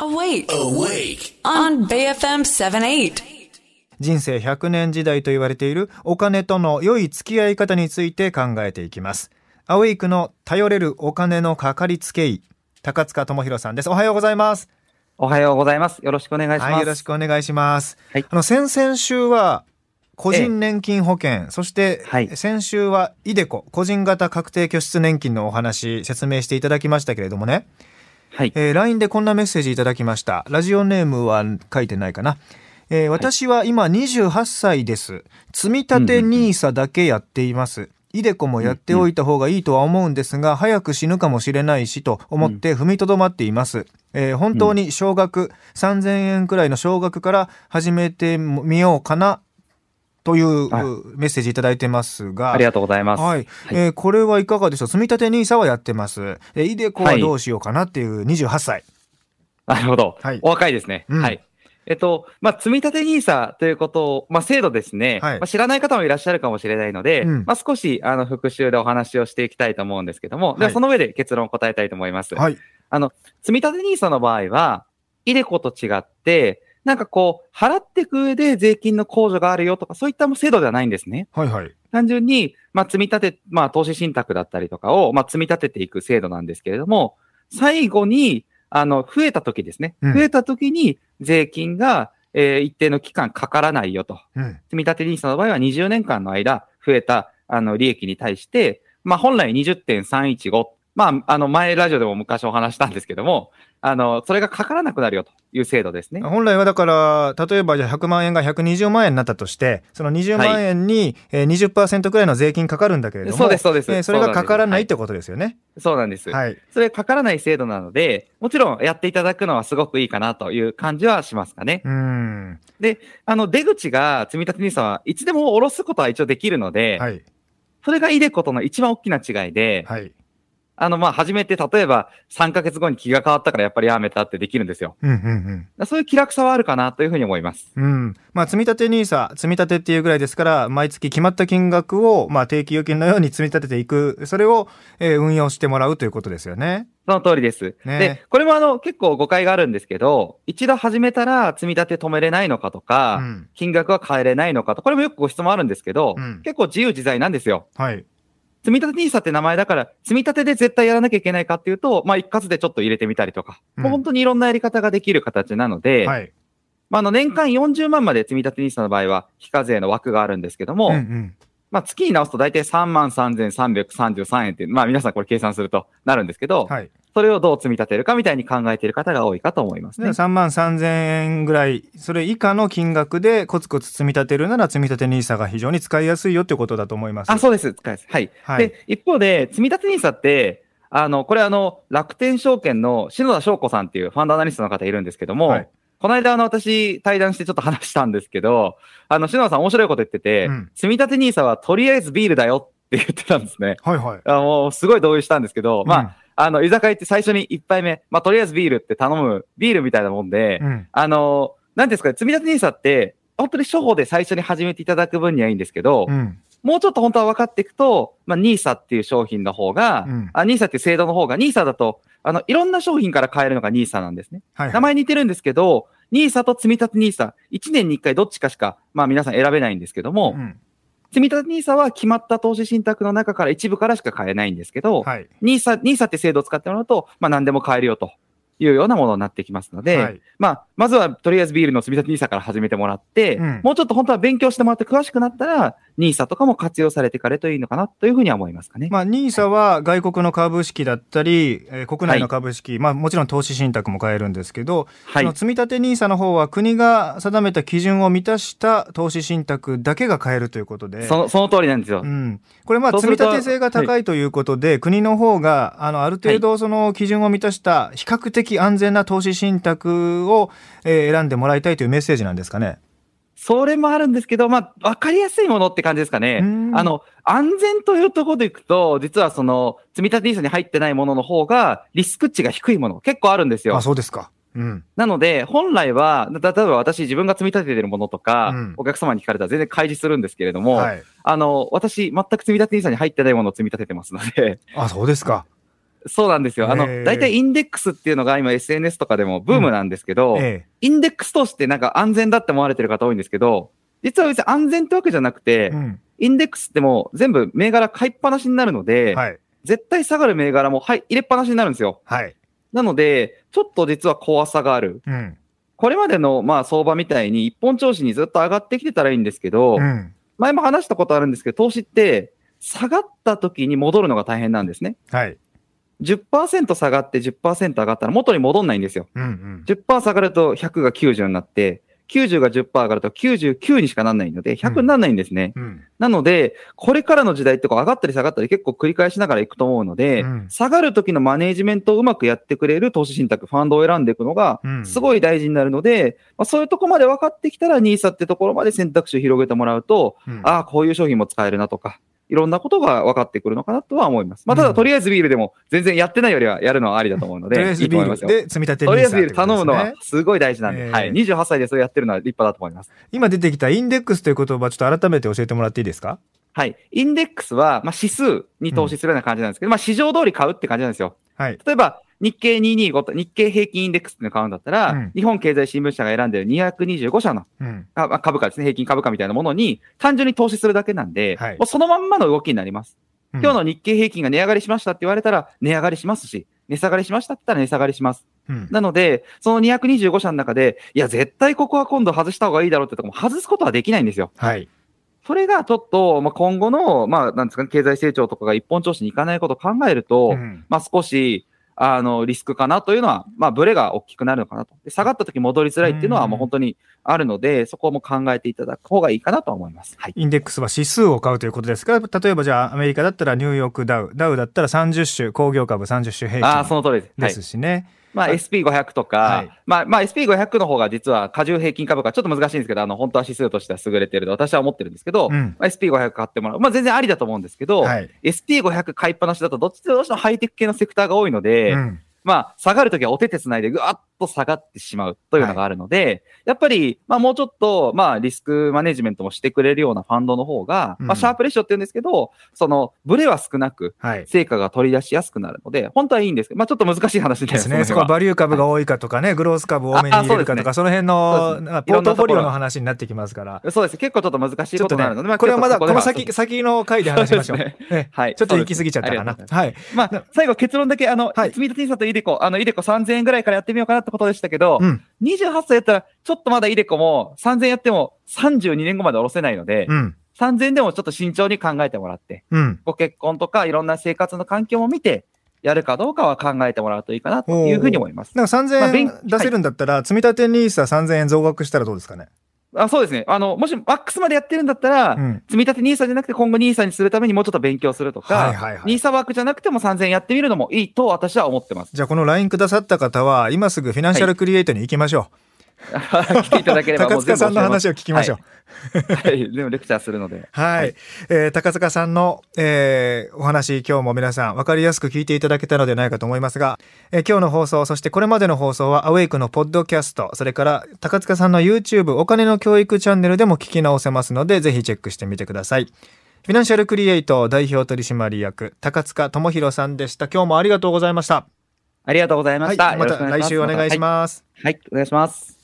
Awake on BFM 78。人生100年時代と言われているお金との良い付き合い方について考えていきます。Awake の頼れるお金のかかりつけ医、高塚智博さんです。おはようございます。おはようございます。よろしくお願いします。はい、よろしくお願いします。はい、先々週は個人年金保険、そして先週はiDeCo、個人型確定拠出年金のお話説明していただきましたけれどもね。はい、LINE でこんなメッセージいただきました。ラジオネームは書いてないかな、私は今28歳です。積立 NISA だけやっています。iDeCoもやっておいた方がいいとは思うんですが、早く死ぬかもしれないしと思って踏みとどまっています。本当に少額3000円くらいの少額から始めてみようかなというメッセージいただいてますが、ありがとうございます。はい、これはいかがでしょう。積み立て NISA はやってます。iDeCoはどうしようかなっていう28歳。なるほど、はい、お若いですね、うん、はい。積み立て NISA ということを、制度ですね、はい、知らない方もいらっしゃるかもしれないので、うん、少し復習でお話をしていきたいと思うんですけども、はい、ではその上で結論を答えたいと思います。はい、積み立て NISA の場合はiDeCoと違って払っていく上で税金の控除があるよとか、そういった制度ではないんですね。はいはい。単純に、積み立て、投資信託だったりとかを、積み立てていく制度なんですけれども、最後に、増えた時ですね。増えた時に税金が、一定の期間かからないよと。うん、積み立てNISAの場合は20年間の間、増えた、利益に対して、本来 20.315、前ラジオでも昔お話したんですけども、それがかからなくなるよという制度ですね。本来はだから、例えばじゃあ100万円が120万円になったとして、その20万円に 20% くらいの税金かかるんだけれども、そうです、そうです。それがかからないってことですよね。そうなんです。はい。それかからない制度なので、もちろんやっていただくのはすごくいいかなという感じはしますかね。で、出口が積立 NISA はいつでも下ろすことは一応できるので、はい、それがiDeCoとの一番大きな違いで、はい、初めて、例えば、3ヶ月後に気が変わったからやっぱりやめたってできるんですよ。そういう気楽さはあるかなというふうに思います。うん。積立 NISA、積立っていうぐらいですから、毎月決まった金額を、定期預金のように積み立てていく、それを、運用してもらうということですよね。その通りです。ね、で、これも結構誤解があるんですけど、一度始めたら積み立て止めれないのかとか、うん、金額は変えれないのかと、これもよくご質問あるんですけど、うん、結構自由自在なんですよ。はい。積み立て NISA って名前だから、積み立てで絶対やらなきゃいけないかっていうと、一括でちょっと入れてみたりとか、もう本当にいろんなやり方ができる形なので、はい、年間40万まで積み立て NISA の場合は、非課税の枠があるんですけども、月に直すと大体 33,333 円っていう、皆さんこれ計算するとなるんですけど、はい、それをどう積み立てるかみたいに考えている方が多いかと思いますね。33,000円ぐらい、それ以下の金額でコツコツ積み立てるなら積み立て NISA が非常に使いやすいよってことだと思います。あ、そうです。使いやすい。はい。はい、で、一方で、積み立て NISA って、これ楽天証券の篠田翔子さんっていうファンドアナリストの方いるんですけども、はい、この間私対談してちょっと話したんですけど、篠田さん面白いこと言ってて、積み立て NISA はとりあえずビールだよって言ってたんですね。はいはい。すごい同意したんですけど、居酒屋って最初に1杯目、とりあえずビールって頼む、ビールみたいなもんで、なんですかね、積み立て NISA って、本当に初歩で最初に始めていただく分にはいいんですけど、もうちょっと本当は分かっていくと、NISA っていう商品の方が、NISA っていう制度の方が、NISA だと、いろんな商品から買えるのが NISA なんですね。はいはい、名前似てるんですけど、NISA と積み立て NISA、1年に1回どっちかしか、皆さん選べないんですけども、積み立て NISA は決まった投資信託の中から一部からしか買えないんですけど、はい、NISA って制度を使ってもらうと、何でも買えるよというようなものになってきますので、はい、まずはとりあえずビールの積み立て NISA から始めてもらって、もうちょっと本当は勉強してもらって詳しくなったら、NISA とかも活用されていかれるといいのかなというふうには思いますかね。NISA は外国の株式だったり、国内の株式、はい、もちろん投資信託も買えるんですけど、はい、積み立て NISA の方は国が定めた基準を満たした投資信託だけが買えるということで、その通りなんですよ。これ積み立て性が高いということで、はい、国の方がある程度その基準を満たした比較的安全な投資信託を、選んでもらいたいというメッセージなんですかね。それもあるんですけど、わかりやすいものって感じですかね。安全というところでいくと、実は積み立て NISA に入ってないものの方が、リスク値が低いもの、結構あるんですよ。あ、そうですか。なので、本来は、例えば私自分が積み立ててるものとか、お客様に聞かれたら全然開示するんですけれども、はい、私、全く積み立て NISA に入ってないものを積み立ててますので。あ、そうですか。そうなんですよ。大体インデックスっていうのが今 SNS とかでもブームなんですけど、インデックス通してなんか安全だって思われてる方多いんですけど、実は別に安全ってわけじゃなくて、インデックスってもう全部銘柄買いっぱなしになるので、絶対下がる銘柄も入れっぱなしになるんですよ。なので、ちょっと実は怖さがある。これまでのまあ相場みたいに一本調子にずっと上がってきてたらいいんですけど、前も話したことあるんですけど、投資って下がった時に戻るのが大変なんですね。10% 下がって 10% 上がったら元に戻んないんですよ。10% 下がると100が90になって、90が 10% 上がると99にしかならないので、100にならないんですね。なので、これからの時代ってこう上がったり下がったり結構繰り返しながらいくと思うので、下がる時のマネージメントをうまくやってくれる投資信託、ファンドを選んでいくのがすごい大事になるので、まあ、そういうとこまで分かってきたら NISA ってところまで選択肢を広げてもらうと、ああ、こういう商品も使えるなとか、いろんなことが分かってくるのかなとは思います。まあ、ただ、とりあえずビールでも全然やってないよりはやるのはありだと思うので、いいと思いますよ。とりあえずビールで積み立てNISA。とりあえずビール頼むのはすごい大事なんで、はい。28歳でそれやってるのは立派だと思います。今出てきたインデックスという言葉、ちょっと改めて教えてもらっていいですか？はい。インデックスは、まあ、指数に投資するような感じなんですけど、まあ、市場通り買うって感じなんですよ。例えば、日経225と日経平均インデックスっていうのを買うんだったら、日本経済新聞社が選んでる225社の、株価ですね、平均株価みたいなものに単純に投資するだけなんで、もうそのまんまの動きになります。今日の日経平均が値上がりしましたって言われたら値上がりしますし、値下がりしましたって言ったら値下がりします。なので、その225社の中で、いや、絶対ここは今度外した方がいいだろうってとこも外すことはできないんですよ。それがちょっと、まあ、今後の、まあ、なんですかね、経済成長とかが一本調子にいかないことを考えると、まあ、少し、リスクかなというのは、まあ、ブレが大きくなるのかなと。で、下がった時戻りづらいっていうのはもう本当にあるので、そこも考えていただく方がいいかなと思います。インデックスは指数を買うということですから、例えばじゃあアメリカだったらニューヨークダウ、ダウだったら30種、工業株30種平均。その通りです。ですしね。まあ、SP500 とか、まあ、SP500 の方が実は加重平均株価、ちょっと難しいんですけど、本当は指数としては優れていると私は思ってるんですけど、まあ、SP500 買ってもらう。まあ、全然ありだと思うんですけど、SP500 買いっぱなしだと、どうしてもハイテク系のセクターが多いので、まあ、下がるときはお手手つないでぐわっと下がってしまうというのがあるので、やっぱり、まあ、もうちょっと、まあ、リスクマネジメントもしてくれるようなファンドの方が、まあ、シャープレッションって言うんですけど、その、ブレは少なく、成果が取り出しやすくなるので、本当はいいんですけど、まあ、ちょっと難しい話ですね。そこはバリュー株が多いかとかね、グロース株を多めに入れるかとか、その辺の、ポートフォリオの話になってきますから。そうです。結構ちょっと難しいことになるので、まあ、これはまだ、この先の回で話しましょう。ちょっと行き過ぎちゃったかな。まあ、最後結論だけ、積立NISAとiDeCo、iDeCo 3000円ぐらいからやってみようかなってことでしたけど、28歳やったら、ちょっとまだiDeCoも3000円やっても32年後まで下ろせないので、3000円でもちょっと慎重に考えてもらって、ご結婚とかいろんな生活の環境も見て、やるかどうかは考えてもらうといいかなというふうに思います。3000円出せるんだったら、積立NISA 3000円増額したらどうですかね。そうですね。もしマックスまでやってるんだったら、積み立て NISA じゃなくて今後 NISA にするためにもうちょっと勉強するとか、NISA 枠じゃなくても3000円やってみるのもいいと私は思ってます。じゃあこの LINE くださった方は、今すぐフィナンシャルクリエイトに行きましょう。来ていただければもう全部教えます。高塚さんの話を聞きましょう。でもレクチャーするので。高塚さんの、お話、今日も皆さん分かりやすく聞いていただけたのではないかと思いますが、今日の放送、そしてこれまでの放送はアウェイクのポッドキャスト、それから高塚さんの YouTube お金の教育チャンネルでも聞き直せますので、ぜひチェックしてみてください。フィナンシャルクリエイト代表取締役高塚智博さんでした。今日もありがとうございました。ありがとうございました。また来週お願いします。はい、お願いします。